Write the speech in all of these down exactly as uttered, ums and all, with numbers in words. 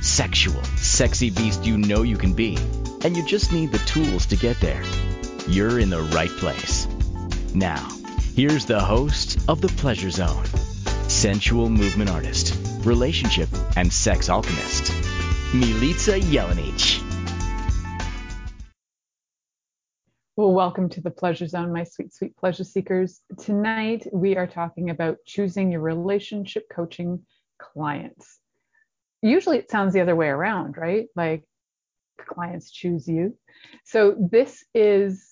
sexual, sexy beast you know you can be, and you just need the tools to get there, you're in the right place. Now, here's the host of The Pleasure Zone, sensual movement artist, relationship and sex alchemist, Milica Jelenic. Well, welcome to The Pleasure Zone, my sweet, sweet pleasure seekers. Tonight, we are talking about choosing your relationship coaching clients. Usually it sounds the other way around, right? Like, clients choose you. So this is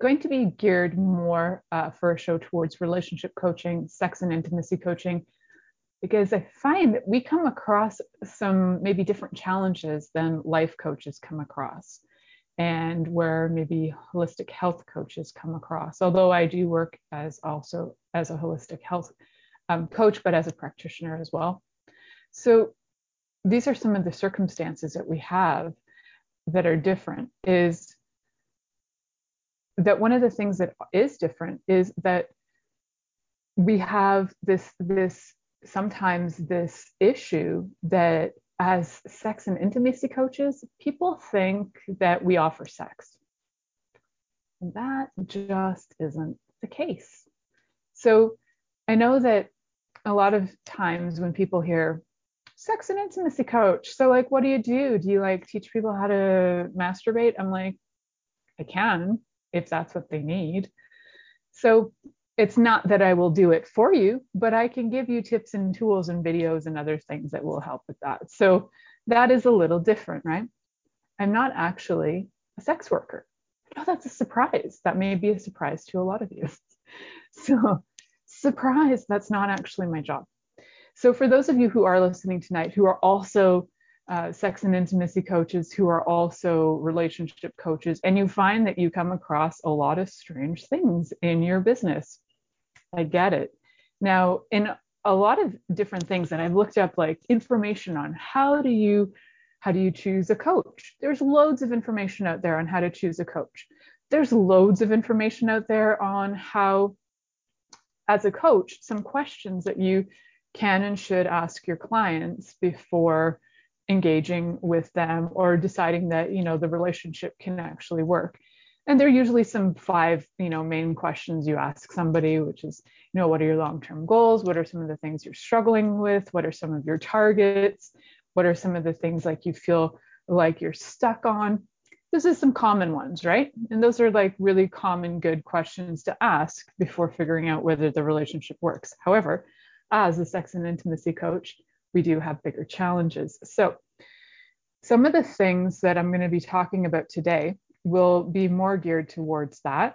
going to be geared more uh, for a show towards relationship coaching, sex and intimacy coaching, because I find that we come across some maybe different challenges than life coaches come across, and where maybe holistic health coaches come across. Although I do work as also as a holistic health um, coach, but as a practitioner as well. So these are some of the circumstances that we have that are different. Is that one of the things that is different is that we have this, this, sometimes this issue that as sex and intimacy coaches, people think that we offer sex. That just isn't the case. So I know that a lot of times when people hear sex and intimacy coach, so like, what do you do? Do you like teach people how to masturbate? I'm like, I can, if that's what they need. So it's not that I will do it for you, but I can give you tips and tools and videos and other things that will help with that. So that is a little different, right? I'm not actually a sex worker. Oh, that's a surprise. That may be a surprise to a lot of you. So surprise, that's not actually my job. So for those of you who are listening tonight, who are also uh, sex and intimacy coaches, who are also relationship coaches, and you find that you come across a lot of strange things in your business, I get it. Now, in a lot of different things that I've looked up, like information on how do you, how do you choose a coach? There's loads of information out there on how to choose a coach. There's loads of information out there on how, as a coach, some questions that you can and should ask your clients before engaging with them or deciding that, you know, the relationship can actually work. And there are usually some five, you know, main questions you ask somebody, which is, you know, what are your long-term goals? What are some of the things you're struggling with? What are some of your targets? What are some of the things like you feel like you're stuck on? This is some common ones, right? And those are like really common, good questions to ask before figuring out whether the relationship works. However, as a sex and intimacy coach, we do have bigger challenges. So some of the things that I'm going to be talking about today will be more geared towards that.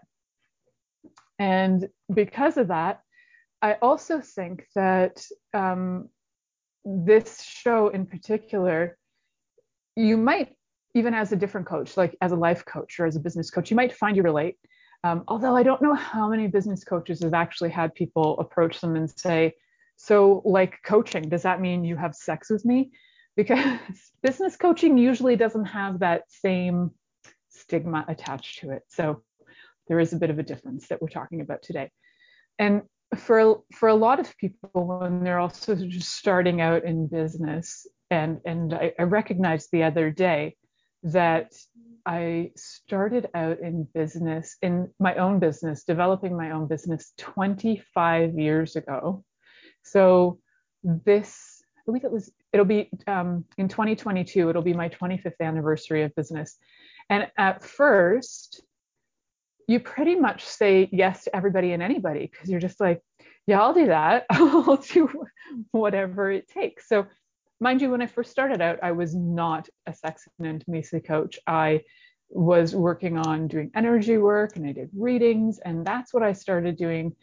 And because of that, I also think that um, this show in particular, you might, even as a different coach, like as a life coach or as a business coach, you might find you relate. Um, although I don't know how many business coaches have actually had people approach them and say, so like coaching, does that mean you have sex with me? Because business coaching usually doesn't have that same stigma attached to it. So there is a bit of a difference that we're talking about today. And for, for a lot of people, when they're also just starting out in business, and, and I, I recognized the other day that I started out in business, in my own business, developing my own business twenty-five years ago. So this, I believe it was, it'll be um, in twenty twenty-two, it'll be my twenty-fifth anniversary of business. And at first, you pretty much say yes to everybody and anybody, because you're just like, yeah, I'll do that. I'll do whatever it takes. So mind you, when I first started out, I was not a sex and intimacy coach. I was working on doing energy work, and I did readings, and that's what I started doing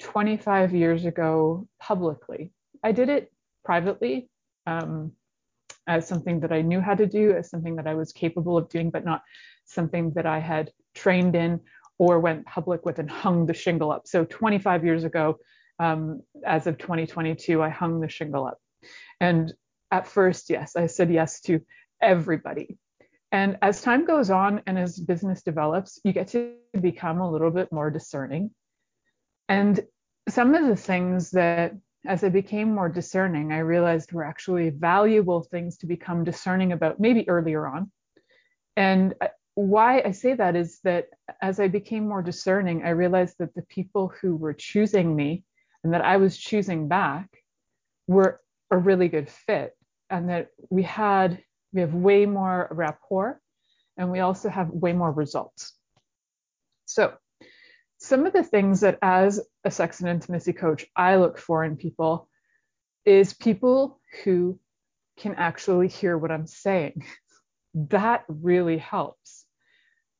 twenty-five years ago publicly. I did it privately um, as something that I knew how to do, as something that I was capable of doing, but not something that I had trained in or went public with and hung the shingle up. So twenty-five years ago, um, as of twenty twenty-two, I hung the shingle up. And at first, yes, I said yes to everybody. And as time goes on and as business develops, you get to become a little bit more discerning. And some of the things that, as I became more discerning, I realized were actually valuable things to become discerning about maybe earlier on. And why I say that is that as I became more discerning, I realized that the people who were choosing me and that I was choosing back were a really good fit, and that we had We have way more rapport, and we also have way more results. So some of the things that as a sex and intimacy coach, I look for in people is people who can actually hear what I'm saying. That really helps.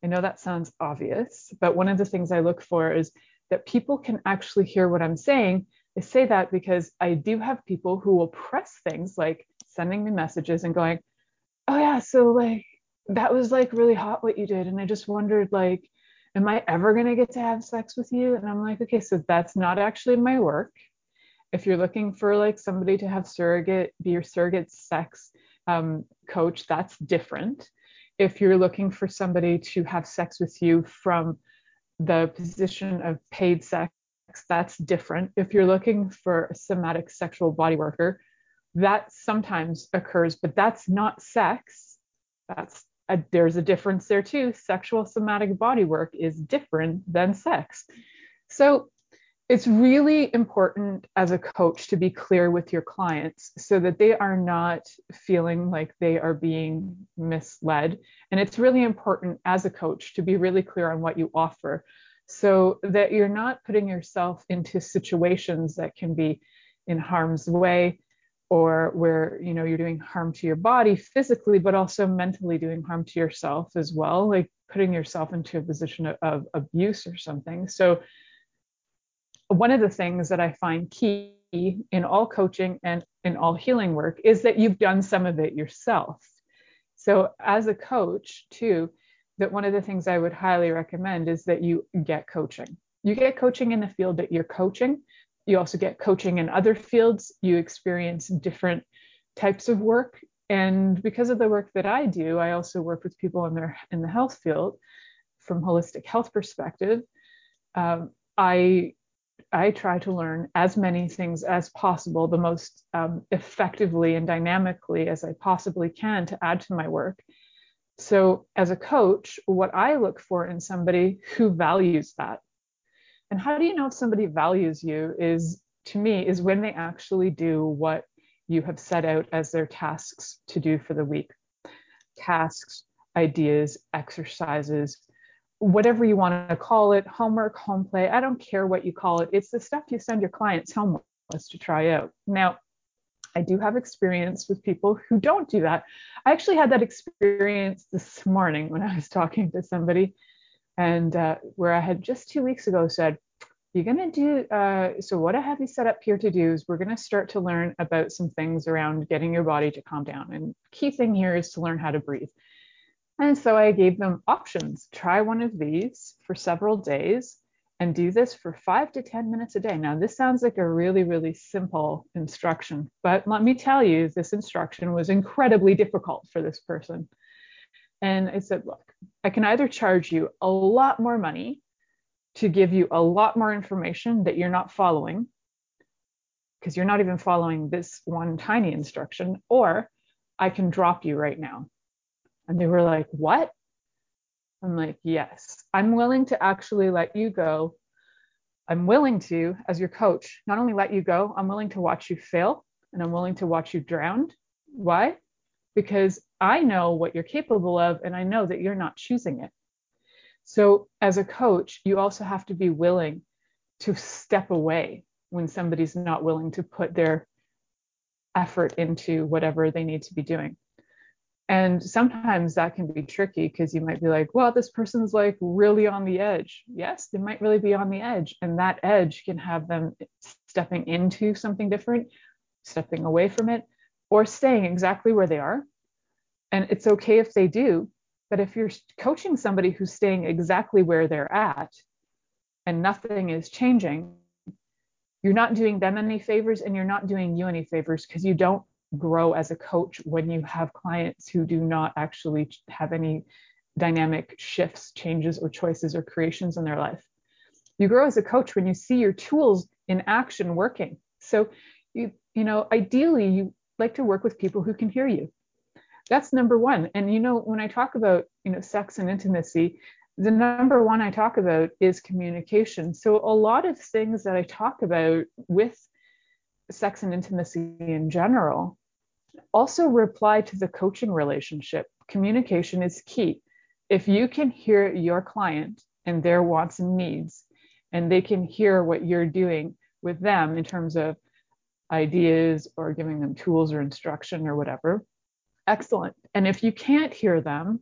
I know that sounds obvious, but one of the things I look for is that people can actually hear what I'm saying. I say that because I do have people who will press things like sending me messages and going, oh yeah, so like, that was like really hot what you did. And I just wondered, like, am I ever going to get to have sex with you? And I'm like, okay, so that's not actually my work. If you're looking for like somebody to have surrogate, be your surrogate sex um, coach, that's different. If you're looking for somebody to have sex with you from the position of paid sex, that's different. If you're looking for a somatic sexual body worker, that sometimes occurs, but that's not sex. That's a, there's a difference there too. Sexual somatic body work is different than sex. So it's really important as a coach to be clear with your clients so that they are not feeling like they are being misled. And it's really important as a coach to be really clear on what you offer so that you're not putting yourself into situations that can be in harm's way, or where, you know, you're doing harm to your body physically, but also mentally doing harm to yourself as well, like putting yourself into a position of, of abuse or something. So one of the things that I find key in all coaching and in all healing work is that you've done some of it yourself. So as a coach too, that one of the things I would highly recommend is that you get coaching. You get coaching in the field that you're coaching. You also get coaching in other fields. You experience different types of work. And because of the work that I do, I also work with people in their in the health field from holistic health perspective. Um, I, I try to learn as many things as possible, the most um, effectively and dynamically as I possibly can to add to my work. So as a coach, what I look for in somebody who values that. And how do you know if somebody values you is, to me, is when they actually do what you have set out as their tasks to do for the week. Tasks, ideas, exercises, whatever you want to call it, homework, home play, I don't care what you call it. It's the stuff you send your clients home with to try out. Now, I do have experience with people who don't do that. I actually had that experience this morning when I was talking to somebody. And uh, where I had just two weeks ago said, you're going to do, uh, so what I have you set up here to do is we're going to start to learn about some things around getting your body to calm down. And key thing here is to learn how to breathe. And so I gave them options. Try one of these for several days and do this for five to ten minutes a day. Now, this sounds like a really, really simple instruction, but let me tell you, this instruction was incredibly difficult for this person. And I said, look, I can either charge you a lot more money to give you a lot more information that you're not following, because you're not even following this one tiny instruction, or I can drop you right now. And they were like, what? I'm like, yes, I'm willing to actually let you go. I'm willing to, as your coach, not only let you go, I'm willing to watch you fail, and I'm willing to watch you drown. Why? Because I know what you're capable of, and I know that you're not choosing it. So as a coach, you also have to be willing to step away when somebody's not willing to put their effort into whatever they need to be doing. And sometimes that can be tricky because you might be like, well, this person's like really on the edge. Yes, they might really be on the edge. And that edge can have them stepping into something different, stepping away from it, or staying exactly where they are. And it's okay if they do, But if you're coaching somebody who's staying exactly where they're at and nothing is changing, you're not doing them any favors and you're not doing you any favors, because you don't grow as a coach when you have clients who do not actually have any dynamic shifts, changes, or choices or creations in their life. You grow as a coach when you see your tools in action working. So, you, you know, ideally, you like to work with people who can hear you. That's number one. And, you know, when I talk about, you know, sex and intimacy, the number one I talk about is communication. So a lot of things that I talk about with sex and intimacy in general also apply to the coaching relationship. Communication is key. If you can hear your client and their wants and needs, and they can hear what you're doing with them in terms of ideas or giving them tools or instruction or whatever, excellent. And if you can't hear them,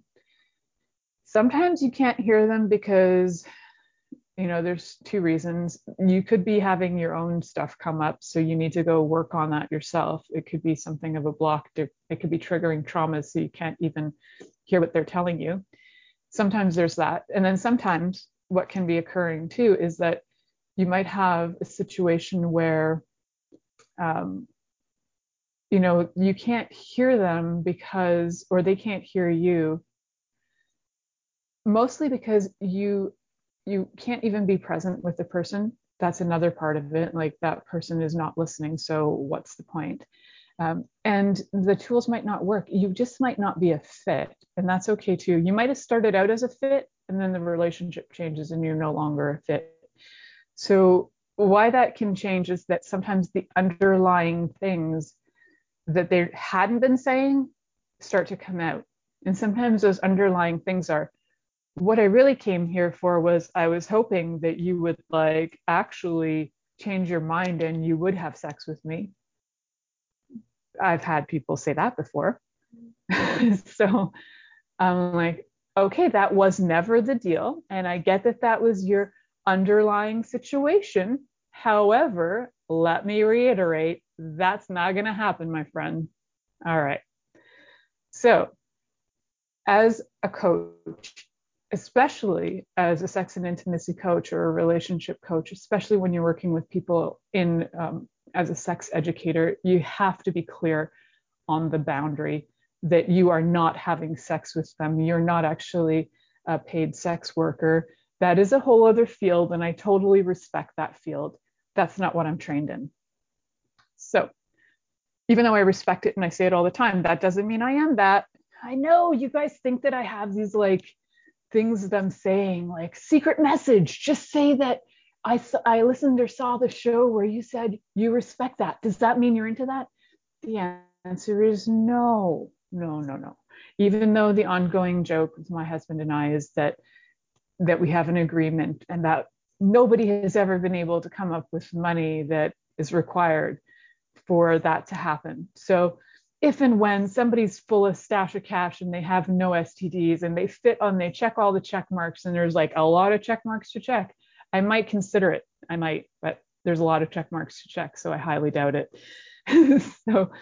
sometimes you can't hear them because, you know, there's two reasons. You could be having your own stuff come up, so you need to go work on that yourself. It could be something of a block. To, it could be triggering traumas, so you can't even hear what they're telling you. Sometimes there's that. And then sometimes what can be occurring too is that you might have a situation where, um, you know, you can't hear them because, or they can't hear you, mostly because you you can't even be present with the person. That's another part of it. Like, that person is not listening, so what's the point? Um, and the tools might not work. You just might not be a fit, and that's okay too. You might have started out as a fit, and then the relationship changes and you're no longer a fit. So why that can change is that sometimes the underlying things that they hadn't been saying start to come out. And sometimes those underlying things are, what I really came here for was, I was hoping that you would like actually change your mind and you would have sex with me. I've had people say that before. So I'm like, okay, that was never the deal. And I get that that was your underlying situation. However, let me reiterate, that's not going to happen, my friend. All right. So as a coach, especially as a sex and intimacy coach or a relationship coach, especially when you're working with people in um, as a sex educator, you have to be clear on the boundary that you are not having sex with them. You're not actually a paid sex worker. That is a whole other field, and I totally respect that field. That's not what I'm trained in. So even though I respect it and I say it all the time, that doesn't mean I am that. I know you guys think that I have these like things that I'm saying, like secret message, just say that I, I listened or saw the show where you said you respect that. Does that mean you're into that? The answer is no, no, no, no. Even though the ongoing joke with my husband and I is that, that we have an agreement and that nobody has ever been able to come up with money that is required for that to happen. So if and when somebody's full of stash of cash and they have no S T Ds and they fit on, they check all the check marks, and there's like a lot of check marks to check, I might consider it. I might, but there's a lot of check marks to check, so I highly doubt it. So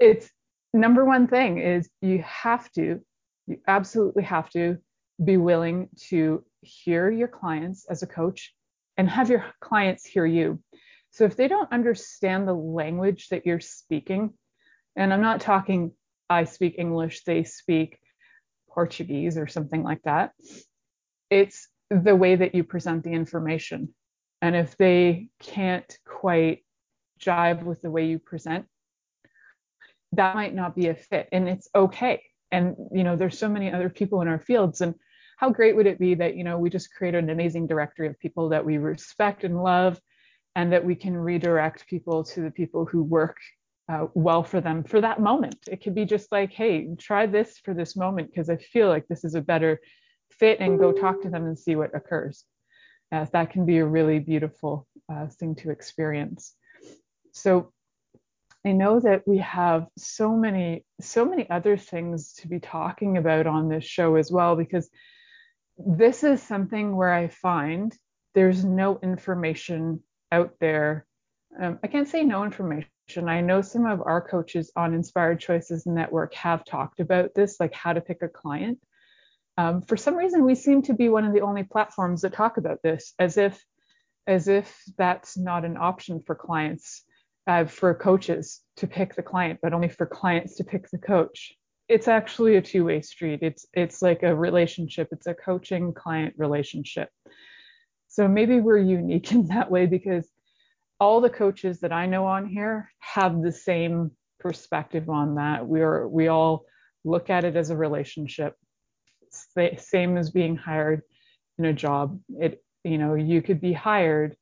it's number one thing is you have to, you absolutely have to be willing to hear your clients as a coach and have your clients hear you. So if they don't understand the language that you're speaking, and I'm not talking, I speak English, they speak Portuguese or something like that. It's the way that you present the information. And if they can't quite jive with the way you present, that might not be a fit, and it's okay. And, you know, there's so many other people in our fields, and how great would it be that, you know, we just create an amazing directory of people that we respect and love, and that we can redirect people to the people who work Uh, well for them for that moment. It could be just like, hey, try this for this moment because I feel like this is a better fit, and go talk to them and see what occurs. Uh, that can be a really beautiful uh, thing to experience. So I know that we have so many, so many other things to be talking about on this show as well, because this is something where I find there's no information out there. Um, I can't say no information. I know some of our coaches on Inspired Choices Network have talked about this, like how to pick a client. Um, for some reason, we seem to be one of the only platforms that talk about this, as if as if that's not an option for clients, uh, for coaches to pick the client, but only for clients to pick the coach. It's actually a two-way street. It's it's like a relationship. It's a coaching-client relationship. So maybe we're unique in that way, because all the coaches that I know on here have the same perspective on that. We are we all look at it as a relationship. Same as being hired in a job. It, you know, you could be hired.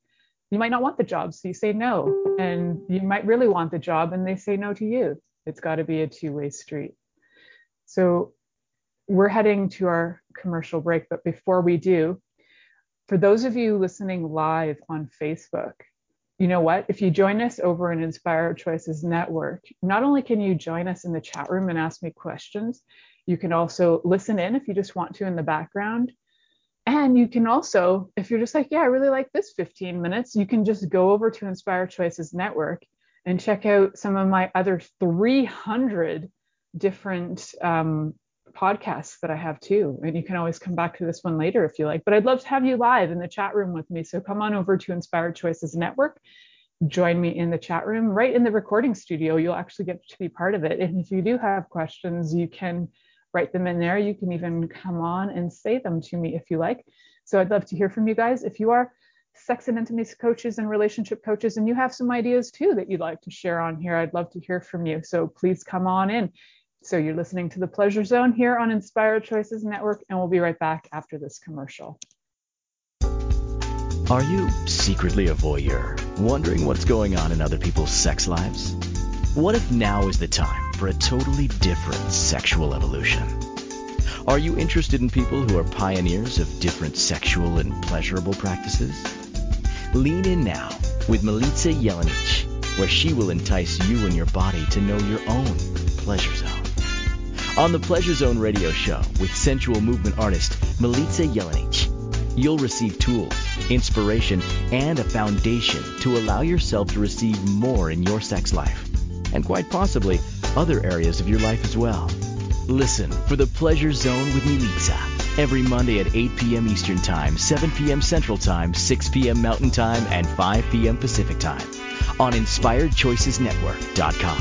You might not want the job, so you say no. And you might really want the job, and they say no to you. It's got to be a two-way street. So we're heading to our commercial break, but before we do, for those of you listening live on Facebook, you know what? If you join us over in Inspired Choices Network, not only can you join us in the chat room and ask me questions, you can also listen in if you just want to in the background. And you can also, if you're just like, yeah, I really like this fifteen minutes, you can just go over to Inspired Choices Network and check out some of my other three hundred different um, podcasts that I have too. And you can always come back to this one later if you like, but I'd love to have you live in the chat room with me. So come on over to Inspired Choices Network, join me in the chat room, right in the recording studio. You'll actually get to be part of it. And if you do have questions, you can write them in there. You can even come on and say them to me if you like. So I'd love to hear from you guys. If you are sex and intimacy coaches and relationship coaches, and you have some ideas too that you'd like to share on here, I'd love to hear from you. So please come on in. So you're listening to The Pleasure Zone here on Inspired Choices Network, and we'll be right back after this commercial. Are you secretly a voyeur, wondering what's going on in other people's sex lives? What if now is the time for a totally different sexual evolution? Are you interested in people who are pioneers of different sexual and pleasurable practices? Lean in now with Milica Jelenic, where she will entice you and your body to know your own pleasure zone. On the Pleasure Zone radio show with sensual movement artist Milica Jelenic, you'll receive tools, inspiration, and a foundation to allow yourself to receive more in your sex life, and quite possibly other areas of your life as well. Listen for The Pleasure Zone with Milica every Monday at eight p.m. Eastern Time, seven p.m. Central Time, six p.m. Mountain Time, and five p.m. Pacific Time on inspired choices network dot com.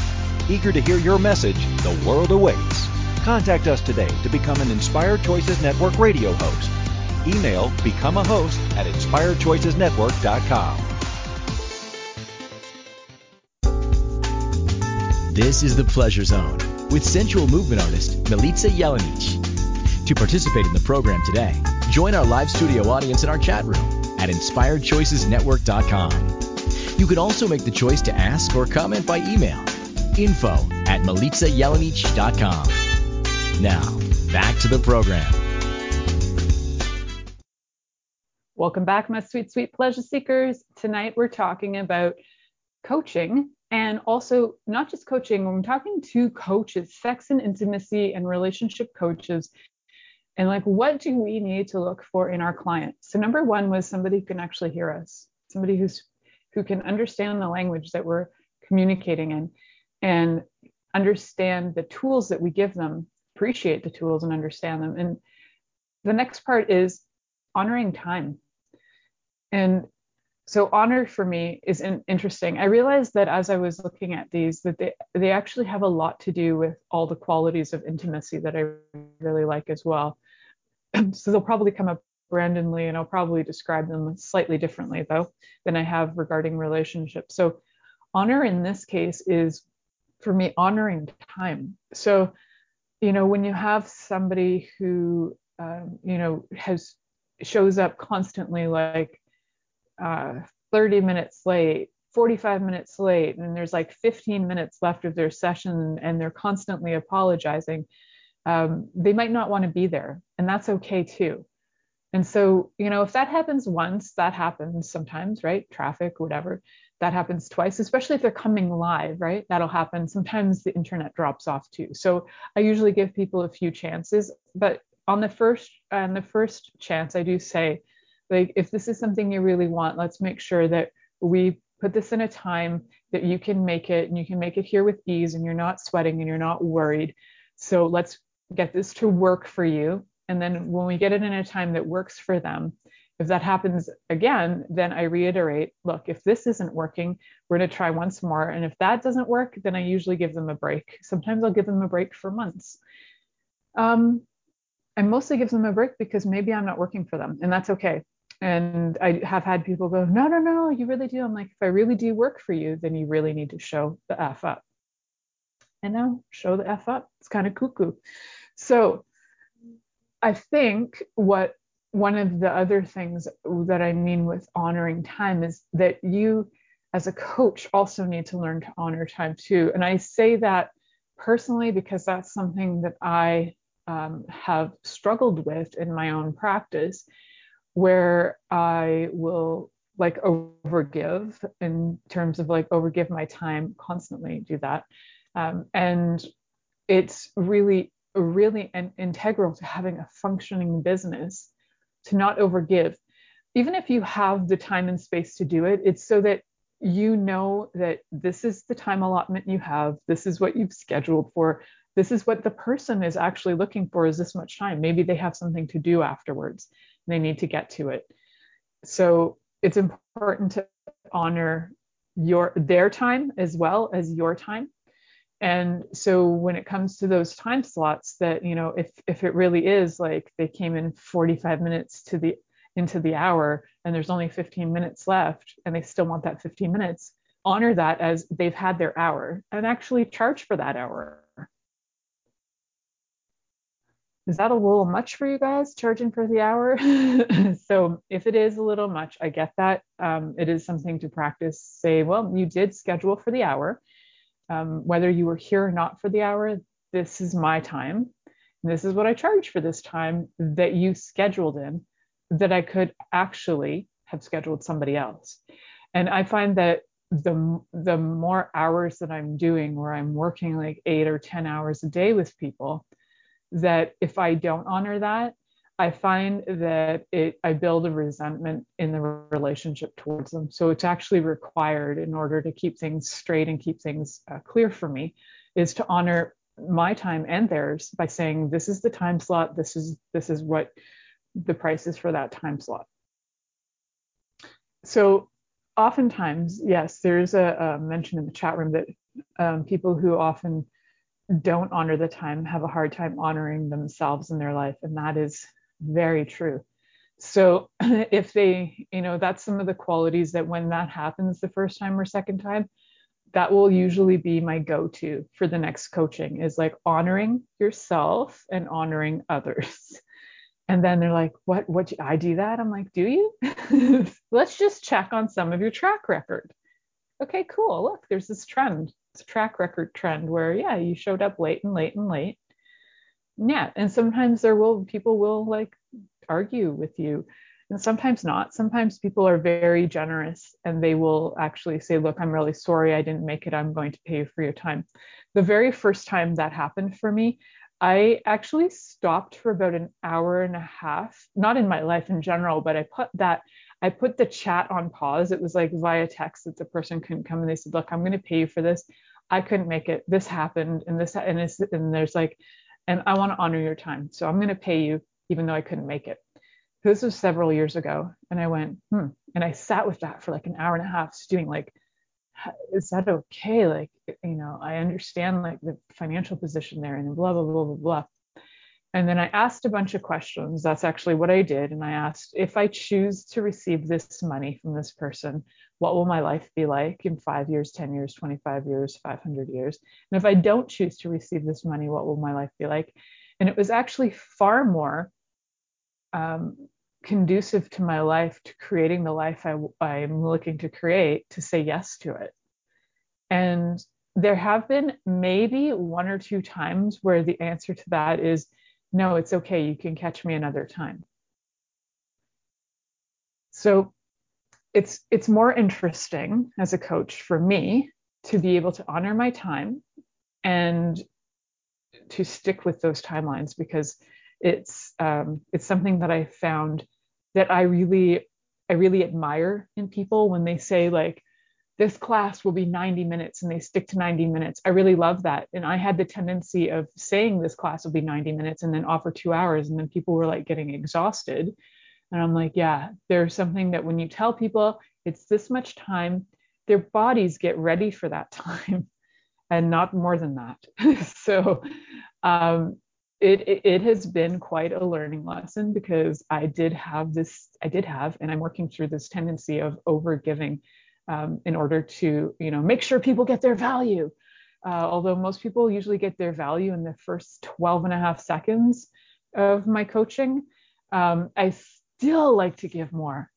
Eager to hear your message? The world awaits. Contact us today to become an Inspired Choices Network radio host. Email become a host at inspired choices network dot com. This is The Pleasure Zone with sensual movement artist Milica Jelenic. To participate in the program today, join our live studio audience in our chat room at inspired choices network dot com. You can also make the choice to ask or comment by email, info at milica jelenic dot com. Now, back to the program. Welcome back, my sweet, sweet pleasure seekers. Tonight, we're talking about coaching, and also not just coaching. We're talking to coaches, sex and intimacy and relationship coaches. And like, what do we need to look for in our clients? So number one was somebody who can actually hear us, somebody who's who can understand the language that we're communicating in and understand the tools that we give them, appreciate the tools and understand them. And the next part is honoring time. And so honor for me is interesting. I realized that as I was looking at these, that they, they actually have a lot to do with all the qualities of intimacy that I really like as well. So they'll probably come up randomly, and I'll probably describe them slightly differently though than I have regarding relationships. So honor in this case is for me honoring time. So, you know, when you have somebody who, um, you know, has shows up constantly like uh thirty minutes late, forty-five minutes late and there's like fifteen minutes left of their session and they're constantly apologizing, um, they might not want to be there. And that's okay too. And so, you know, if that happens once, that happens sometimes, right? Traffic, whatever, that happens twice, especially if they're coming live, right? That'll happen. Sometimes the internet drops off too. So I usually give people a few chances, but on the first, on the first chance, I do say, like, if this is something you really want, let's make sure that we put this in a time that you can make it, and you can make it here with ease, and you're not sweating and you're not worried. So let's get this to work for you. And then when we get it in a time that works for them, if that happens again, then I reiterate, look, if this isn't working, we're going to try once more. And if that doesn't work, then I usually give them a break. Sometimes I'll give them a break for months. Um, I mostly give them a break because maybe I'm not working for them, and that's okay. And I have had people go, no, no, no, you really do. I'm like, if I really do work for you, then you really need to show the F up. And now show the F up. It's kind of cuckoo. So I think what one of the other things that I mean with honoring time is that you as a coach also need to learn to honor time too. And I say that personally because that's something that I um, have struggled with in my own practice, where I will like overgive in terms of like overgive my time, constantly do that. Um, and it's really, really an integral to having a functioning business to not overgive. Even if you have the time and space to do it, it's so that you know that this is the time allotment you have. This is what you've scheduled for. This is what the person is actually looking for, is this much time. Maybe they have something to do afterwards. They need to get to it. So it's important to honor your their time as well as your time. And so when it comes to those time slots that, you know, if if it really is like they came in forty-five minutes to the into the hour and there's only fifteen minutes left and they still want that fifteen minutes, honor that as they've had their hour and actually charge for that hour. Is that a little much for you guys, charging for the hour? So if it is a little much, I get that. Um, it is something to practice. Say, well, you did schedule for the hour. Um, whether you were here or not for the hour, this is my time. This is what I charge for this time that you scheduled in, that I could actually have scheduled somebody else. And I find that the, the more hours that I'm doing, where I'm working like eight or ten hours a day with people, that if I don't honor that, I find that it, I build a resentment in the relationship towards them. So it's actually required in order to keep things straight and keep things uh, clear for me, is to honor my time and theirs by saying, this is the time slot. This is, this is what the price is for that time slot. So oftentimes, yes, there's a, a mention in the chat room that um, people who often don't honor the time have a hard time honoring themselves in their life. And that is very true. So if they, you know, that's some of the qualities that when that happens the first time or second time, that will usually be my go-to for the next coaching, is like honoring yourself and honoring others. And then they're like, what, what do I do that? I'm like, do you? Let's just check on some of your track record. Okay, cool. Look, there's this trend. It's a track record trend where, yeah, you showed up late and late and late. Yeah. And sometimes there will, people will like argue with you, and sometimes not. Sometimes people are very generous and they will actually say, look, I'm really sorry, I didn't make it. I'm going to pay you for your time. The very first time that happened for me, I actually stopped for about an hour and a half, not in my life in general, but I put that, I put the chat on pause. It was like via text that the person couldn't come, and they said, look, I'm going to pay you for this. I couldn't make it. This happened. And this, and this, and there's like, and I want to honor your time. So I'm going to pay you even though I couldn't make it. This was several years ago. And I went, hmm. And I sat with that for like an hour and a half, just doing like, is that okay? Like, you know, I understand like the financial position there and blah, blah, blah, blah, blah. And then I asked a bunch of questions. That's actually what I did. And I asked, if I choose to receive this money from this person, what will my life be like in five years, ten years, twenty-five years, five hundred years? And if I don't choose to receive this money, what will my life be like? And it was actually far more um, conducive to my life, to creating the life I, I'm looking to create, to say yes to it. And there have been maybe one or two times where the answer to that is, no, it's okay, you can catch me another time. So it's it's more interesting as a coach for me to be able to honor my time and to stick with those timelines, because it's um, it's something that I found that I really I really admire in people when they say, like, this class will be ninety minutes and they stick to ninety minutes. I really love that. And I had the tendency of saying this class will be ninety minutes and then offer two hours. And then people were like getting exhausted. And I'm like, yeah, there's something that when you tell people it's this much time, their bodies get ready for that time and not more than that. So um, it, it, it has been quite a learning lesson, because I did have this, I did have, and I'm working through this tendency of overgiving um, in order to, you know, make sure people get their value. Uh, although most people usually get their value in the first twelve and a half seconds of my coaching, um, I still like to give more.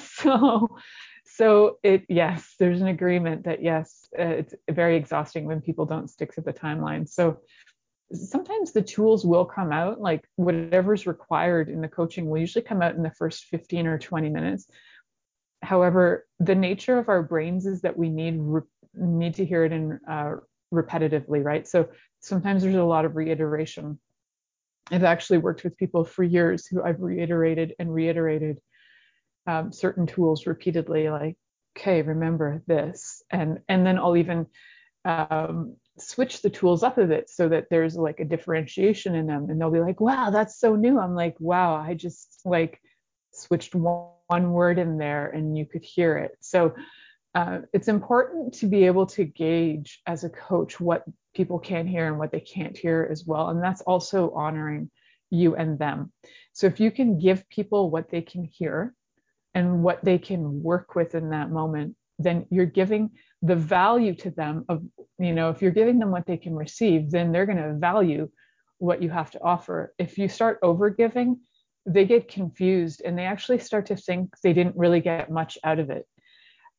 so, so it, yes, there's an agreement that yes, uh, it's very exhausting when people don't stick to the timeline. So sometimes the tools will come out, like whatever's required in the coaching will usually come out in the first fifteen or twenty minutes. However, the nature of our brains is that we need, re- need to hear it in uh, repetitively, right? So sometimes there's a lot of reiteration. I've actually worked with people for years who I've reiterated and reiterated um, certain tools repeatedly, like, okay, remember this. And, and then I'll even um, switch the tools up a bit so that there's like a differentiation in them. And they'll be like, wow, that's so new. I'm like, wow, I just like switched one, one word in there and you could hear it. So uh, it's important to be able to gauge as a coach what people can hear and what they can't hear as well. And that's also honoring you and them. So if you can give people what they can hear and what they can work with in that moment, then you're giving the value to them of, you know, if you're giving them what they can receive, then they're going to value what you have to offer. If you start overgiving, they get confused and they actually start to think they didn't really get much out of it.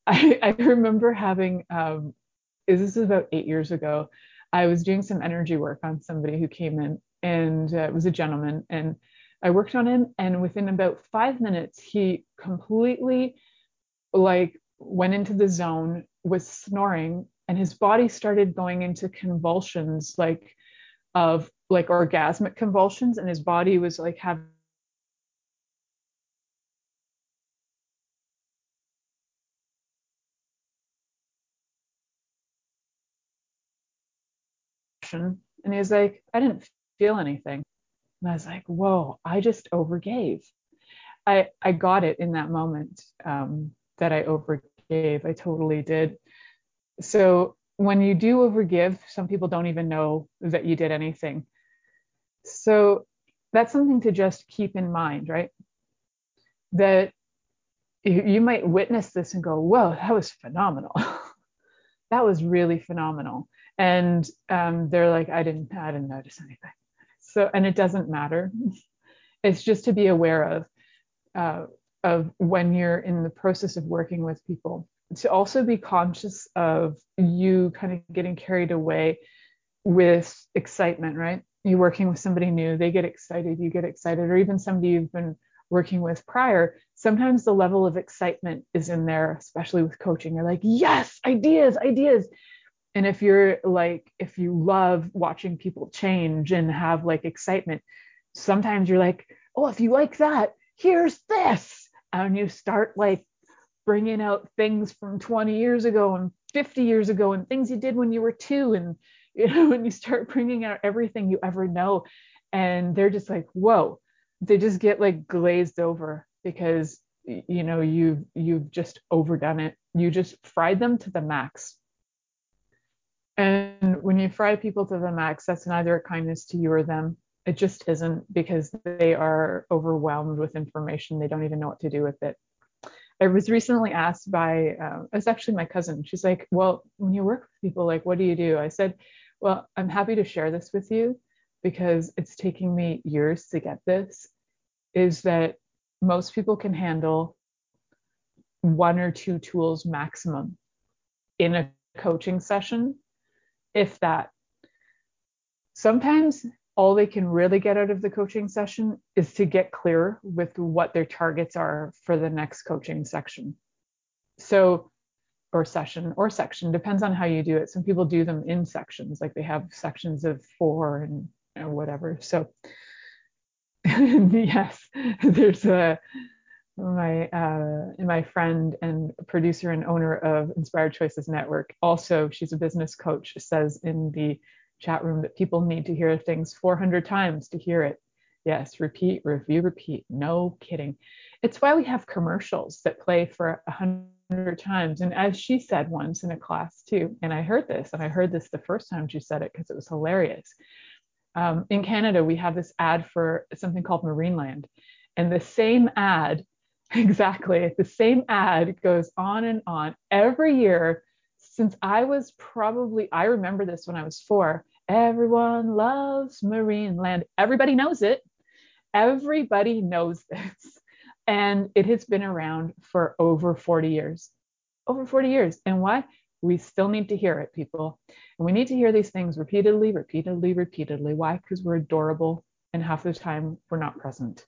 I, I remember having, um, this is about eight years ago, I was doing some energy work on somebody who came in, and uh, it was a gentleman, and I worked on him, and within about five minutes, he completely like went into the zone, was snoring, and his body started going into convulsions, like of like orgasmic convulsions, and his body was like having and he was like, I didn't feel anything. And I was like, whoa, I just overgave. I I got it in that moment um, that I overgave. I totally did. So when you do overgive, some people don't even know that you did anything. So that's something to just keep in mind, right? That you might witness this and go, whoa, that was phenomenal. That was really phenomenal. And um, they're like, I didn't, I didn't notice anything. So, and it doesn't matter. It's just to be aware of, uh, of when you're in the process of working with people, to also be conscious of you kind of getting carried away with excitement, right? You're working with somebody new, they get excited, you get excited, or even somebody you've been working with prior. Sometimes the level of excitement is in there, especially with coaching. You're like, yes, ideas, ideas. And if you're like, if you love watching people change and have like excitement, sometimes you're like, oh, if you like that, here's this. And you start like bringing out things from twenty years ago and fifty years ago and things you did when you were two. And, you know, when you start bringing out everything you ever know, and they're just like, whoa, they just get like glazed over because, you know, you've, you've just overdone it. You just fried them to the max. And when you fry people to the max, that's neither a kindness to you or them. It just isn't, because they are overwhelmed with information. They don't even know what to do with it. I was recently asked by, uh, it was actually my cousin. She's like, well, when you work with people, like, what do you do? I said, well, I'm happy to share this with you because it's taking me years to get this, is that most people can handle one or two tools maximum in a coaching session, if that. Sometimes all they can really get out of the coaching session is to get clear with what their targets are for the next coaching section. So, or session or section, depends on how you do it. Some people do them in sections, like they have sections of four and, and whatever. So yes, there's a, my, uh, my friend and producer and owner of Inspired Choices Network, also she's a business coach, says in the chat room that people need to hear things four hundred times to hear it. Yes, repeat, review, repeat. No kidding. It's why we have commercials that play for one hundred times. And as she said once in a class too, and I heard this, and I heard this the first time she said it because it was hilarious. Um, in Canada, we have this ad for something called Marineland. And the same ad, exactly, the same ad goes on and on every year since I was probably, I remember this when I was four. Everyone loves Marineland. Everybody knows it. Everybody knows this. And it has been around for over forty years. Over forty years. And why? We still need to hear it, people. And we need to hear these things repeatedly, repeatedly, repeatedly. Why? Because we're adorable and half the time we're not present.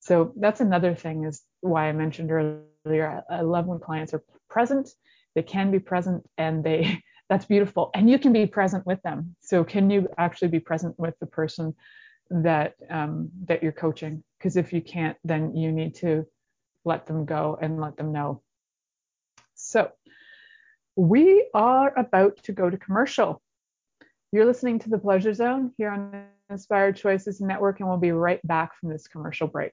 So that's another thing is why I mentioned earlier. I, I love when clients are present. They can be present and they... That's beautiful. And you can be present with them. So can you actually be present with the person that um, that you're coaching? Because if you can't, then you need to let them go and let them know. So we are about to go to commercial. You're listening to The Pleasure Zone here on Inspired Choices Network, and we'll be right back from this commercial break.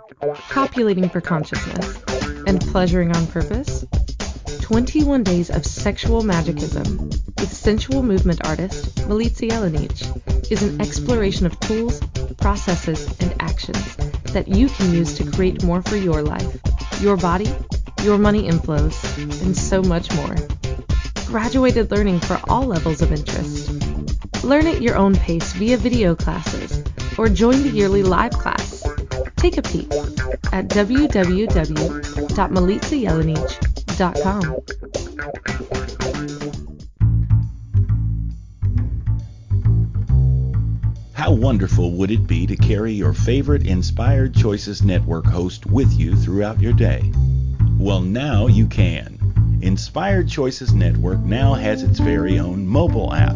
copulating for consciousness, and pleasuring on purpose? twenty-one Days of Sexual Magicism with sensual movement artist Milica Jelenic is an exploration of tools, processes, and actions that you can use to create more for your life, your body, your money inflows, and so much more. Graduated learning for all levels of interest. Learn at your own pace via video classes or join the yearly live class. Take a peek at w w w dot milica jelenic dot com. How wonderful would it be to carry your favorite Inspired Choices Network host with you throughout your day? Well, now you can. Inspired Choices Network now has its very own mobile app.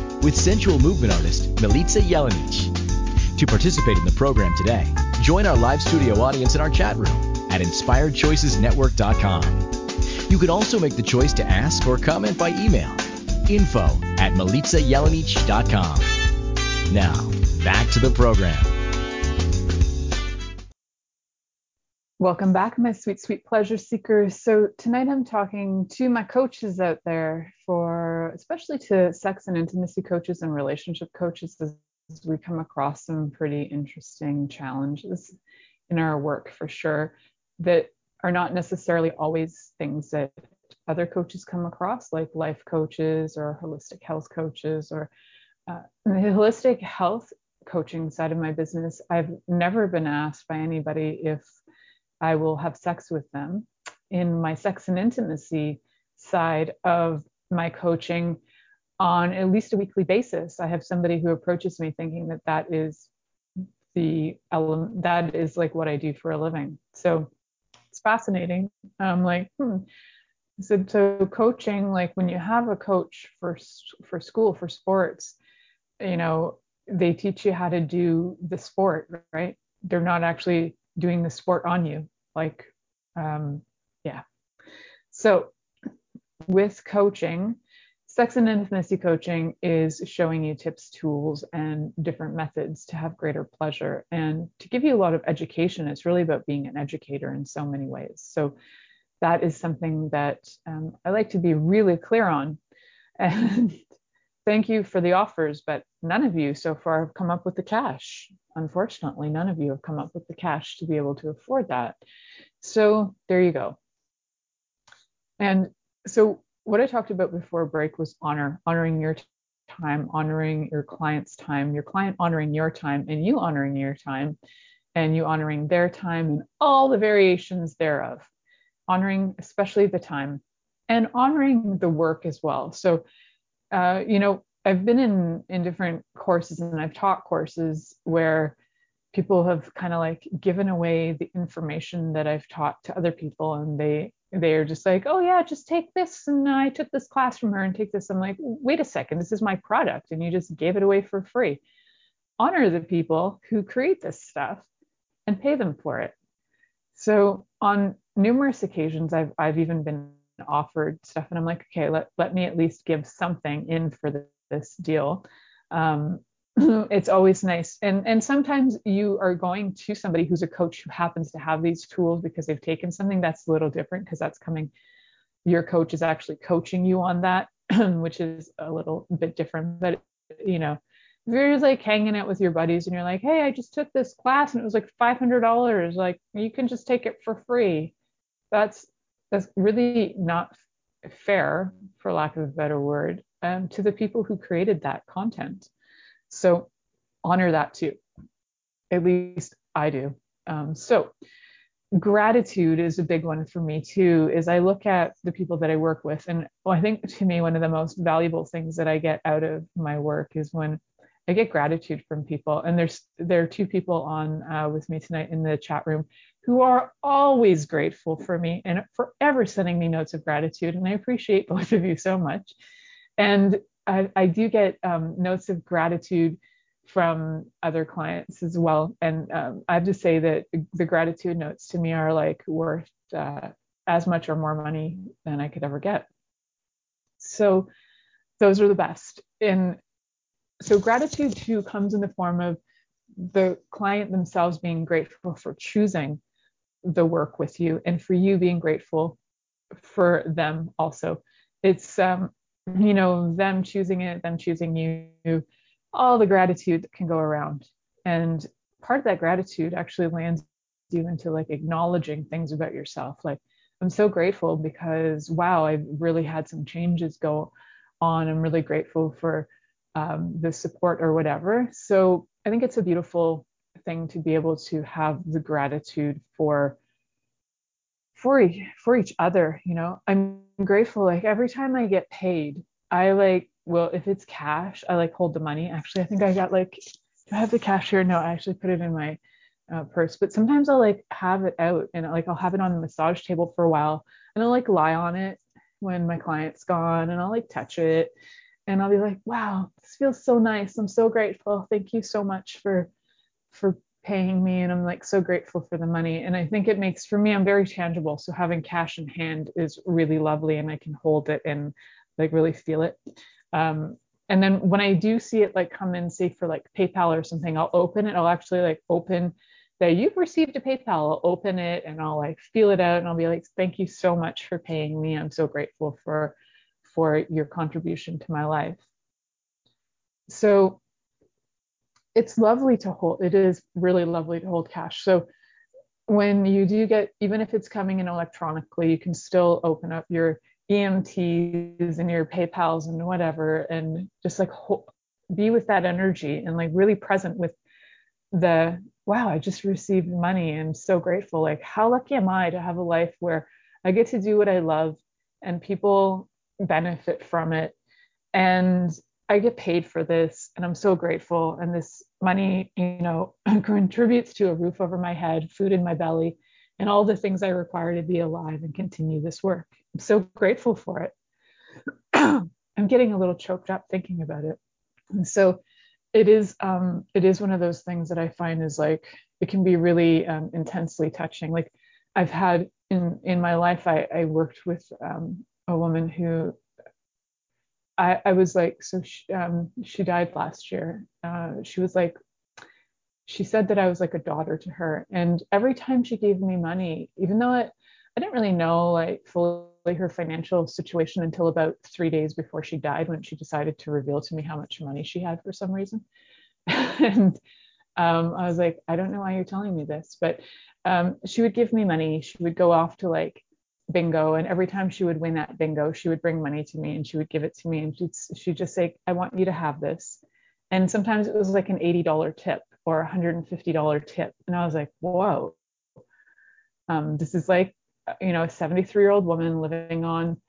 with sensual movement artist Milica Jelenic. To participate in the program today, join our live studio audience in our chat room at Inspired Choices Network dot com. You can also make the choice to ask or comment by email, info at milica jelenic dot com. Now, back to the program. Welcome back, my sweet, sweet pleasure seekers. So tonight I'm talking to my coaches out there, for especially to sex and intimacy coaches and relationship coaches, as we come across some pretty interesting challenges in our work for sure that are not necessarily always things that other coaches come across, like life coaches or holistic health coaches, or uh, the holistic health coaching side of my business. I've never been asked by anybody if I will have sex with them. In my sex and intimacy side of my coaching, on at least a weekly basis, I have somebody who approaches me thinking that that is the element, that is like what I do for a living. So it's fascinating. I'm like, hmm. So, so coaching, like when you have a coach for, for school, for sports, you know, they teach you how to do the sport, right? They're not actually doing the sport on you. Like, um, yeah. So with coaching, sex and intimacy coaching is showing you tips, tools, and different methods to have greater pleasure and to give you a lot of education. It's really about being an educator in so many ways. So that is something that um, I like to be really clear on. And thank you for the offers, but none of you so far have come up with the cash. Unfortunately, none of you have come up with the cash to be able to afford that. So there you go. And so what I talked about before break was honor, honoring your time, honoring your client's time, your client honoring your time, and you honoring your time, and you honoring their time, and all the variations thereof. Honoring especially the time, and honoring the work as well. So, uh, you know, I've been in, in different courses, and I've taught courses where people have kind of like given away the information that I've taught to other people, and they they are just like, oh yeah, just take this, and I took this class from her, and take this. I'm like, wait a second, this is my product, and you just gave it away for free. Honor the people who create this stuff and pay them for it. So on numerous occasions, I've I've even been offered stuff, and I'm like, okay, let, let me at least give something in for the, this deal. Um, it's always nice. And, and sometimes you are going to somebody who's a coach who happens to have these tools because they've taken something. That's a little different because that's coming, your coach is actually coaching you on that, which is a little bit different. But, you know, if you're just like hanging out with your buddies and you're like, hey, I just took this class and it was like five hundred dollars, like you can just take it for free. That's, that's really not fair, for lack of a better word, um, to the people who created that content. So honor that too. At least I do. Um, so gratitude is a big one for me too, is I look at the people that I work with. And well, I think to me, one of the most valuable things that I get out of my work is when I get gratitude from people. And there's, there are two people on uh, with me tonight in the chat room who are always grateful for me and forever sending me notes of gratitude. And I appreciate both of you so much. And I, I do get um, notes of gratitude from other clients as well. And um, I have to say that the gratitude notes to me are like worth uh, as much or more money than I could ever get. So those are the best. And so gratitude too comes in the form of the client themselves being grateful for choosing the work with you, and for you being grateful for them also. It's, um, you know, them choosing it, them choosing you, all the gratitude that can go around. And part of that gratitude actually lands you into like acknowledging things about yourself. Like, I'm so grateful because, wow, I've really had some changes go on. I'm really grateful for um, the support or whatever. So I think it's a beautiful thing to be able to have the gratitude for for each, for each other. You know, I'm grateful. Like every time I get paid, I like, well, if it's cash, I like hold the money. Actually, I think I got like, do I have the cash here? No, I actually put it in my uh, purse, but sometimes I'll like have it out, and like, I'll have it on the massage table for a while, and I'll like lie on it when my client's gone, and I'll like touch it. And I'll be like, wow, this feels so nice. I'm so grateful. Thank you so much for, for paying me. And I'm like, so grateful for the money. And I think it makes, for me, I'm very tangible. So having cash in hand is really lovely, and I can hold it and like really feel it. Um, and then when I do see it, like come in, say for like PayPal or something, I'll open it. I'll actually like open that you've received a PayPal. I'll open it and I'll like feel it out. And I'll be like, thank you so much for paying me. I'm so grateful for for your contribution to my life. So it's lovely to hold, it is really lovely to hold cash. So when you do get, even if it's coming in electronically, you can still open up your E M Ts and your PayPals and whatever, and just like ho- be with that energy and like really present with the, wow, I just received money. I'm so grateful. Like, how lucky am I to have a life where I get to do what I love and people benefit from it, and I get paid for this, and I'm so grateful. And this money, you know, contributes to a roof over my head, food in my belly, and all the things I require to be alive and continue this work. I'm so grateful for it. I'm getting a little choked up thinking about it. And so it is, um, it is one of those things that I find is like, it can be really um, intensely touching. Like I've had in, in my life, I, I worked with um, a woman who I, I was like, so she, um, she died last year. Uh, she was like, she said that I was like a daughter to her. And every time she gave me money, even though it, I didn't really know like fully her financial situation until about three days before she died, when she decided to reveal to me how much money she had for some reason. And um, I was like, I don't know why you're telling me this, but um, she would give me money. She would go off to like bingo, and every time she would win that bingo, she would bring money to me and she would give it to me, and she'd, she'd just say, I want you to have this. And sometimes it was like an eighty dollars tip or a one hundred fifty dollars tip, and I was like, whoa, um, this is like, you know, a seventy-three year old woman living on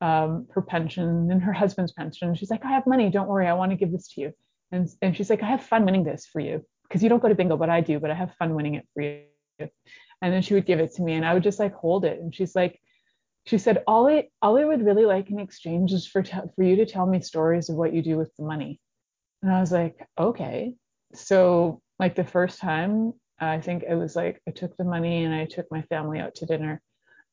um, her pension and her husband's pension. She's like, I have money, don't worry, I want to give this to you. And and she's like, I have fun winning this for you, because you don't go to bingo, but I do, but I have fun winning it for you. And then she would give it to me, and I would just like hold it. And she's like, she said, all I, all I would really like in exchange is for, t- for you to tell me stories of what you do with the money. And I was like, okay. So like the first time, I think it was like, I took the money and I took my family out to dinner.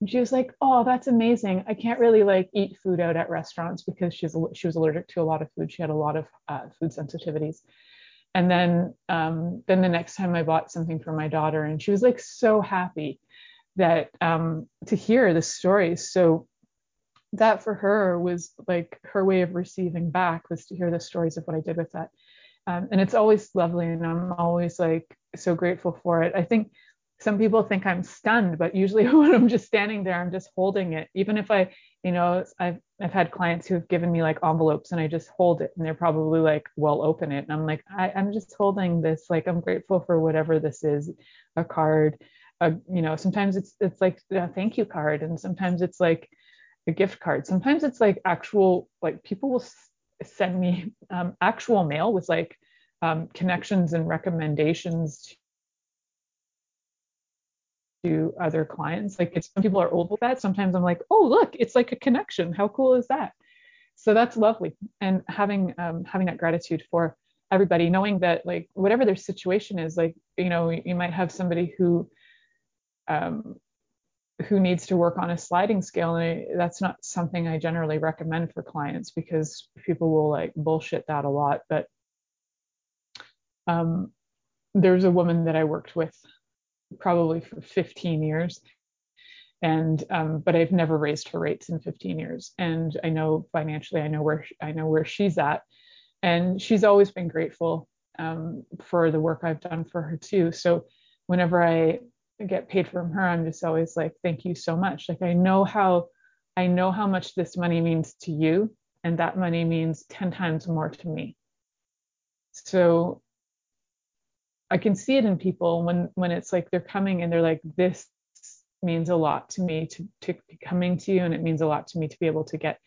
And she was like, oh, that's amazing. I can't really like eat food out at restaurants, because she's, she was allergic to a lot of food. She had a lot of uh, food sensitivities. And then, um, then the next time I bought something for my daughter, and she was like so happy that um, to hear the story. So that for her was like her way of receiving back, was to hear the stories of what I did with that. Um, and it's always lovely, and I'm always like so grateful for it. I think some people think I'm stunned, but usually when I'm just standing there, I'm just holding it. Even if I, you know, I've, I've had clients who have given me like envelopes, and I just hold it, and they're probably like, well, open it. And I'm like, I, I'm just holding this. Like, I'm grateful for whatever this is, a card, a, you know, sometimes it's, it's like a thank you card. And sometimes it's like a gift card. Sometimes it's like actual, like people will send me um, actual mail with like um, connections and recommendations to to other clients. Like it's, some people are old with that. Sometimes I'm like, oh, look, it's like a connection. How cool is that? So that's lovely. And having, um, having that gratitude for everybody, knowing that like, whatever their situation is, like, you know, you might have somebody who, um, who needs to work on a sliding scale. And I, that's not something I generally recommend for clients, because people will like bullshit that a lot. But, um, there's a woman that I worked with probably for fifteen years, and um but I've never raised her rates in fifteen years, and I know financially I know where I know where she's at, and she's always been grateful um for the work I've done for her too. So whenever I get paid from her, I'm just always like, thank you so much. Like I know how I know how much this money means to you, and that money means ten times more to me. So I can see it in people when, when it's like, they're coming and they're like, this means a lot to me to, to be coming to you. And it means a lot to me to be able to get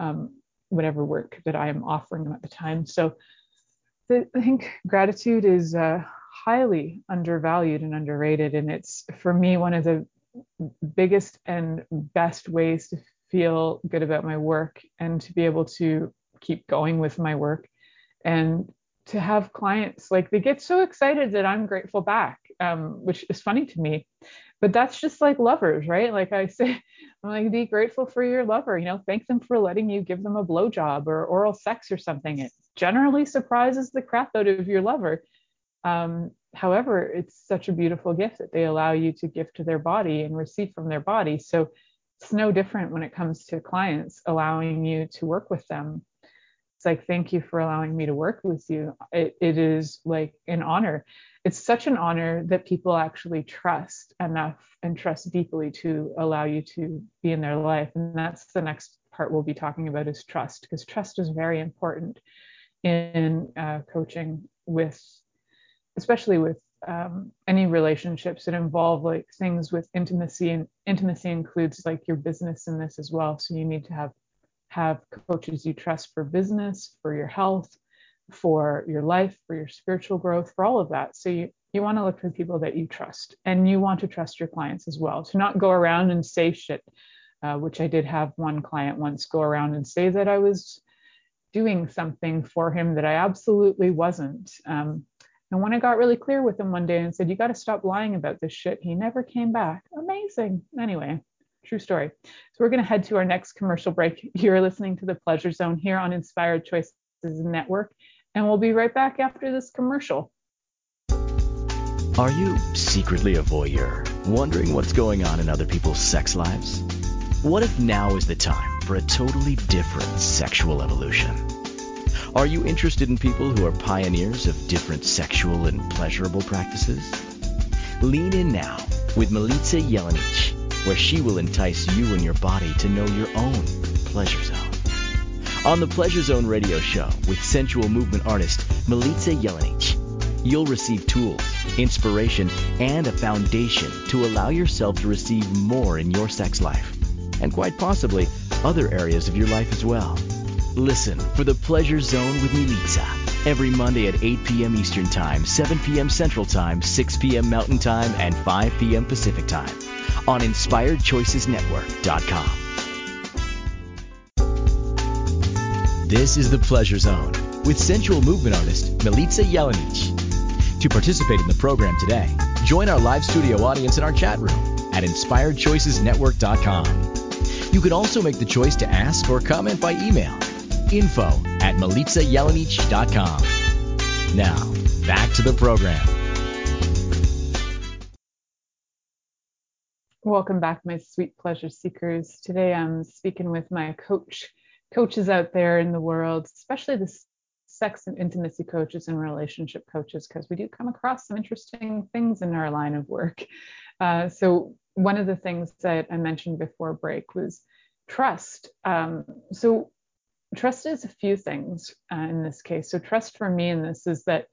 um, whatever work that I am offering them at the time. So the, I think gratitude is uh, highly undervalued and underrated. And it's, for me, one of the biggest and best ways to feel good about my work and to be able to keep going with my work. And to have clients, like they get so excited that I'm grateful back, um, which is funny to me, but that's just like lovers, right? Like I say, I'm like, be grateful for your lover, you know, thank them for letting you give them a blowjob or oral sex or something. It generally surprises the crap out of your lover. Um, however, it's such a beautiful gift that they allow you to give to their body and receive from their body. So it's no different when it comes to clients allowing you to work with them. It's like, thank you for allowing me to work with you. It, it is like an honor. It's such an honor that people actually trust enough and trust deeply to allow you to be in their life. And that's the next part we'll be talking about, is trust, because trust is very important in uh, coaching, with, especially with um, any relationships that involve like things with intimacy, and intimacy includes like your business in this as well. So you need to have have coaches you trust for business, for your health, for your life, for your spiritual growth, for all of that. So you, you want to look for people that you trust, and you want to trust your clients as well, to not go around and say shit, uh, which I did have one client once go around and say that I was doing something for him that I absolutely wasn't. Um, and when I got really clear with him one day and said, you got to stop lying about this shit, he never came back. Amazing. Anyway. True story. So we're going to head to our next commercial break. You're listening to The Pleasure Zone here on Inspired Choices Network, and we'll be right back after this commercial. Are you secretly a voyeur, wondering what's going on in other people's sex lives? What if now is the time for a totally different sexual evolution? Are you interested in people who are pioneers of different sexual and pleasurable practices? Lean in now with Milica Jelenic, where she will entice you and your body to know your own pleasure zone. On the Pleasure Zone radio show with sensual movement artist Milica Jelenic, you'll receive tools, inspiration, and a foundation to allow yourself to receive more in your sex life, and quite possibly other areas of your life as well. Listen for The Pleasure Zone with Milica every Monday at eight p.m. Eastern Time, seven p.m. Central Time, six p.m. Mountain Time, and five p.m. Pacific Time on inspired choices network dot com. This is The Pleasure Zone with sensual movement artist Milica Jelenic. To participate in the program today, join our live studio audience in our chat room at inspired choices network dot com. You can also make the choice to ask or comment by email, info at milica jelenic dot com. Now, back to the program. Welcome back, my sweet pleasure seekers. Today I'm speaking with my coach, coaches out there in the world, especially the sex and intimacy coaches and relationship coaches, because we do come across some interesting things in our line of work. Uh, so one of the things that I mentioned before break was trust. Um, so trust is a few things uh, in this case. So trust for me in this is that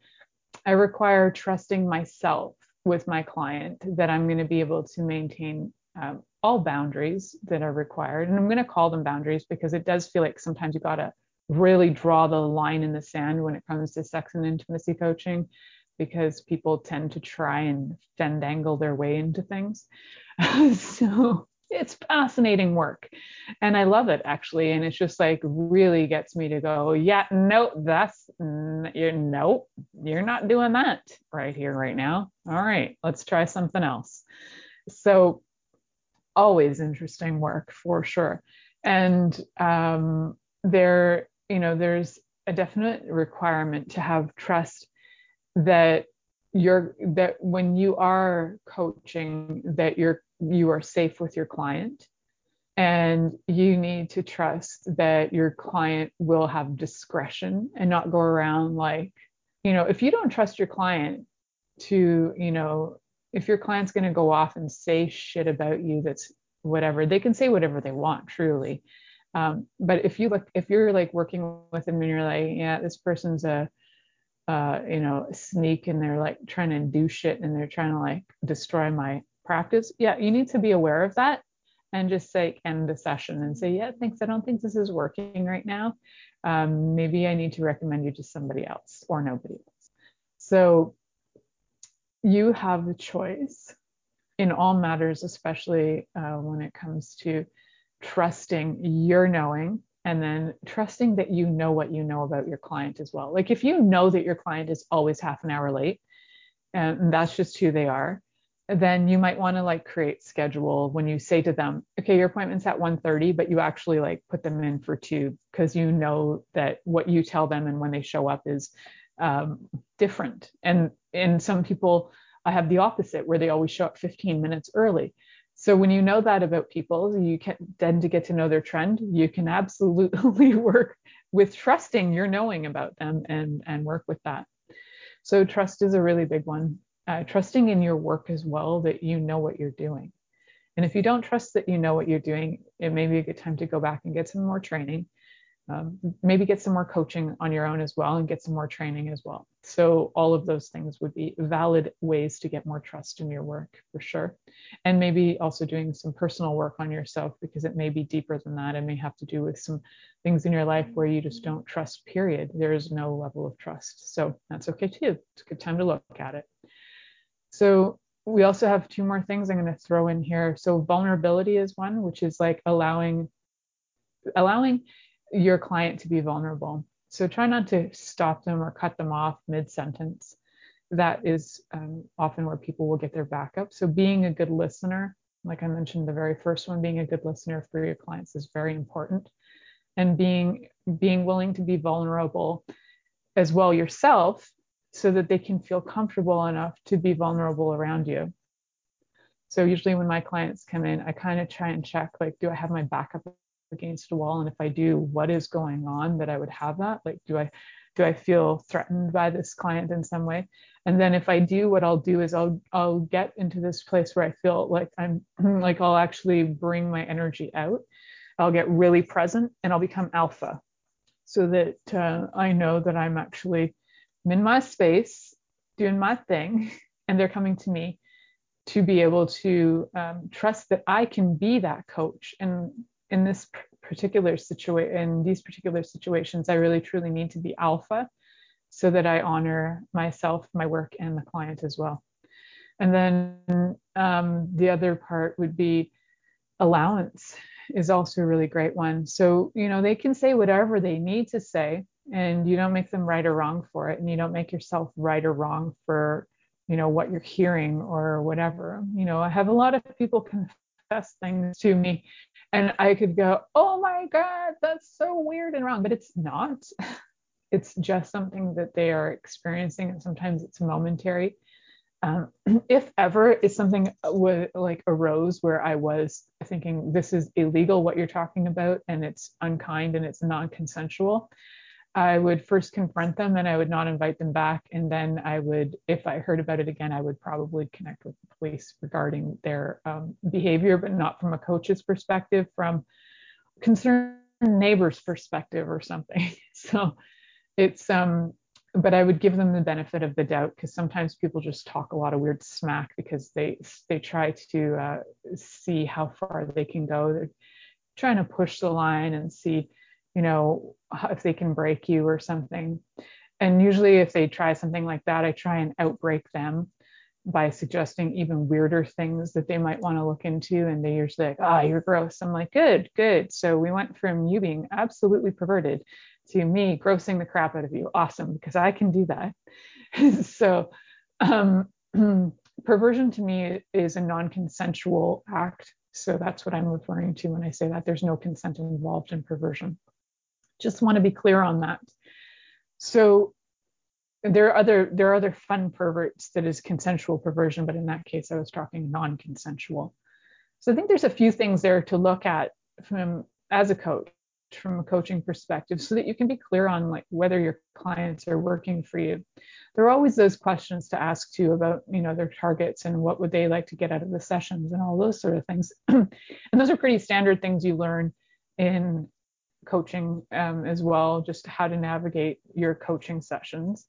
I require trusting myself with my client, that I'm going to be able to maintain um, all boundaries that are required. And I'm going to call them boundaries because it does feel like sometimes you got to really draw the line in the sand when it comes to sex and intimacy coaching, because people tend to try and fandangle their way into things. So it's fascinating work. And I love it, actually. And it's just like really gets me to go, yeah, no, that's n- you're no, you're not doing that right here, right now. All right, let's try something else. So always interesting work for sure. And um, there, you know, there's a definite requirement to have trust that you're, that when you are coaching, that you're you are safe with your client, and you need to trust that your client will have discretion and not go around like, you know, if you don't trust your client to, you know, if your client's going to go off and say shit about you, that's whatever, they can say whatever they want, truly. Um, but if you look, if you're like working with them and you're like, yeah, this person's a, uh, you know, sneak, and they're like trying to do shit and they're trying to like destroy my practice, yeah, you need to be aware of that and just say end the session and say, yeah, thanks, I don't think this is working right now. Um, maybe I need to recommend you to somebody else or nobody else. So you have a choice in all matters, especially uh, when it comes to trusting your knowing, and then trusting that you know what you know about your client as well. Like if you know that your client is always half an hour late, and that's just who they are, then you might want to like create schedule when you say to them, okay, your appointment's at one thirty, but you actually like put them in for two, because you know that what you tell them and when they show up is um, different. And in some people, I have the opposite where they always show up fifteen minutes early. So when you know that about people, you can tend to get to know their trend. You can absolutely work with trusting your knowing about them, and, and work with that. So trust is a really big one. Uh, trusting in your work as well, that you know what you're doing. And if you don't trust that you know what you're doing, it may be a good time to go back and get some more training. Um, maybe get some more coaching on your own as well, and get some more training as well. So all of those things would be valid ways to get more trust in your work, for sure. And maybe also doing some personal work on yourself, because it may be deeper than that. It may have to do with some things in your life where you just don't trust, period. There is no level of trust. So that's okay too. It's a good time to look at it. So we also have two more things I'm going to throw in here. So vulnerability is one, which is like allowing, allowing, your client to be vulnerable. So try not to stop them or cut them off mid-sentence. That is um, often where people will get their back up. So being a good listener, like I mentioned, the very first one, being a good listener for your clients is very important. And being, being willing to be vulnerable as well yourself, so that they can feel comfortable enough to be vulnerable around you. So usually when my clients come in, I kind of try and check, like, do I have my back up against a wall? And if I do, what is going on that I would have that? Like, do I, do I feel threatened by this client in some way? And then if I do, what I'll do is I'll, I'll get into this place where I feel like I'm like, I'll actually bring my energy out. I'll get really present, and I'll become alpha, so that uh, I know that I'm actually I'm in my space doing my thing, and they're coming to me to be able to um, trust that I can be that coach. And in this particular situation, in these particular situations, I really truly need to be alpha, so that I honor myself, my work, and the client as well. And then um, the other part would be allowance is also a really great one. So, you know, they can say whatever they need to say, and you don't make them right or wrong for it. And you don't make yourself right or wrong for, you know, what you're hearing or whatever. You know, I have a lot of people confess things to me, and I could go, oh my God, that's so weird and wrong. But it's not. It's just something that they are experiencing. And sometimes it's momentary. Um, if ever it's something w- like arose where I was thinking, this is illegal, what you're talking about, and it's unkind and it's non-consensual, I would first confront them, and I would not invite them back. And then I would, if I heard about it again, I would probably connect with the police regarding their um, behavior, but not from a coach's perspective, from concerned neighbor's perspective or something. So it's, um, but I would give them the benefit of the doubt, because sometimes people just talk a lot of weird smack because they, they try to uh, see how far they can go. They're trying to push the line and see, you know, if they can break you or something. And usually if they try something like that, I try and outbreak them by suggesting even weirder things that they might want to look into. And they usually like, ah, oh, you're gross. I'm like, good, good. So we went from you being absolutely perverted to me grossing the crap out of you. Awesome, because I can do that. so um, perversion to me is a non-consensual act. So that's what I'm referring to when I say that there's no consent involved in perversion. Just want to be clear on that. So there are other there are other fun perverts that is consensual perversion, but in that case, I was talking non-consensual. So I think there's a few things there to look at from as a coach, from a coaching perspective, so that you can be clear on like whether your clients are working for you. There are always those questions to ask too about, you know, their targets and what would they like to get out of the sessions and all those sort of things. And those are pretty standard things you learn in coaching um, as well, just how to navigate your coaching sessions.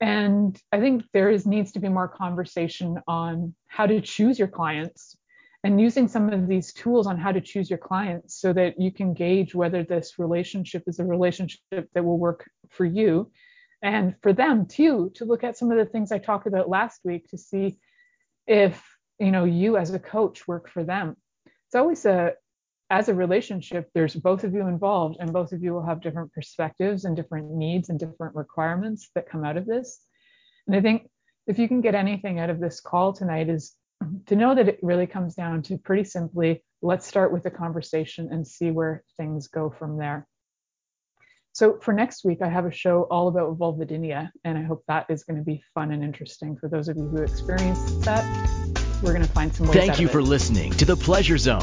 And I think there is needs to be more conversation on how to choose your clients, and using some of these tools on how to choose your clients, so that you can gauge whether this relationship is a relationship that will work for you and for them too, to look at some of the things I talked about last week to see if, you know, you as a coach work for them. It's always a, as a relationship, there's both of you involved, and both of you will have different perspectives and different needs and different requirements that come out of this. And I think if you can get anything out of this call tonight is to know that it really comes down to pretty simply, let's start with the conversation and see where things go from there. So for next week, I have a show all about vulvodynia, and I hope that is going to be fun and interesting for those of you who experienced that. We're going to find some ways out of it. Thank you for listening to The Pleasure Zone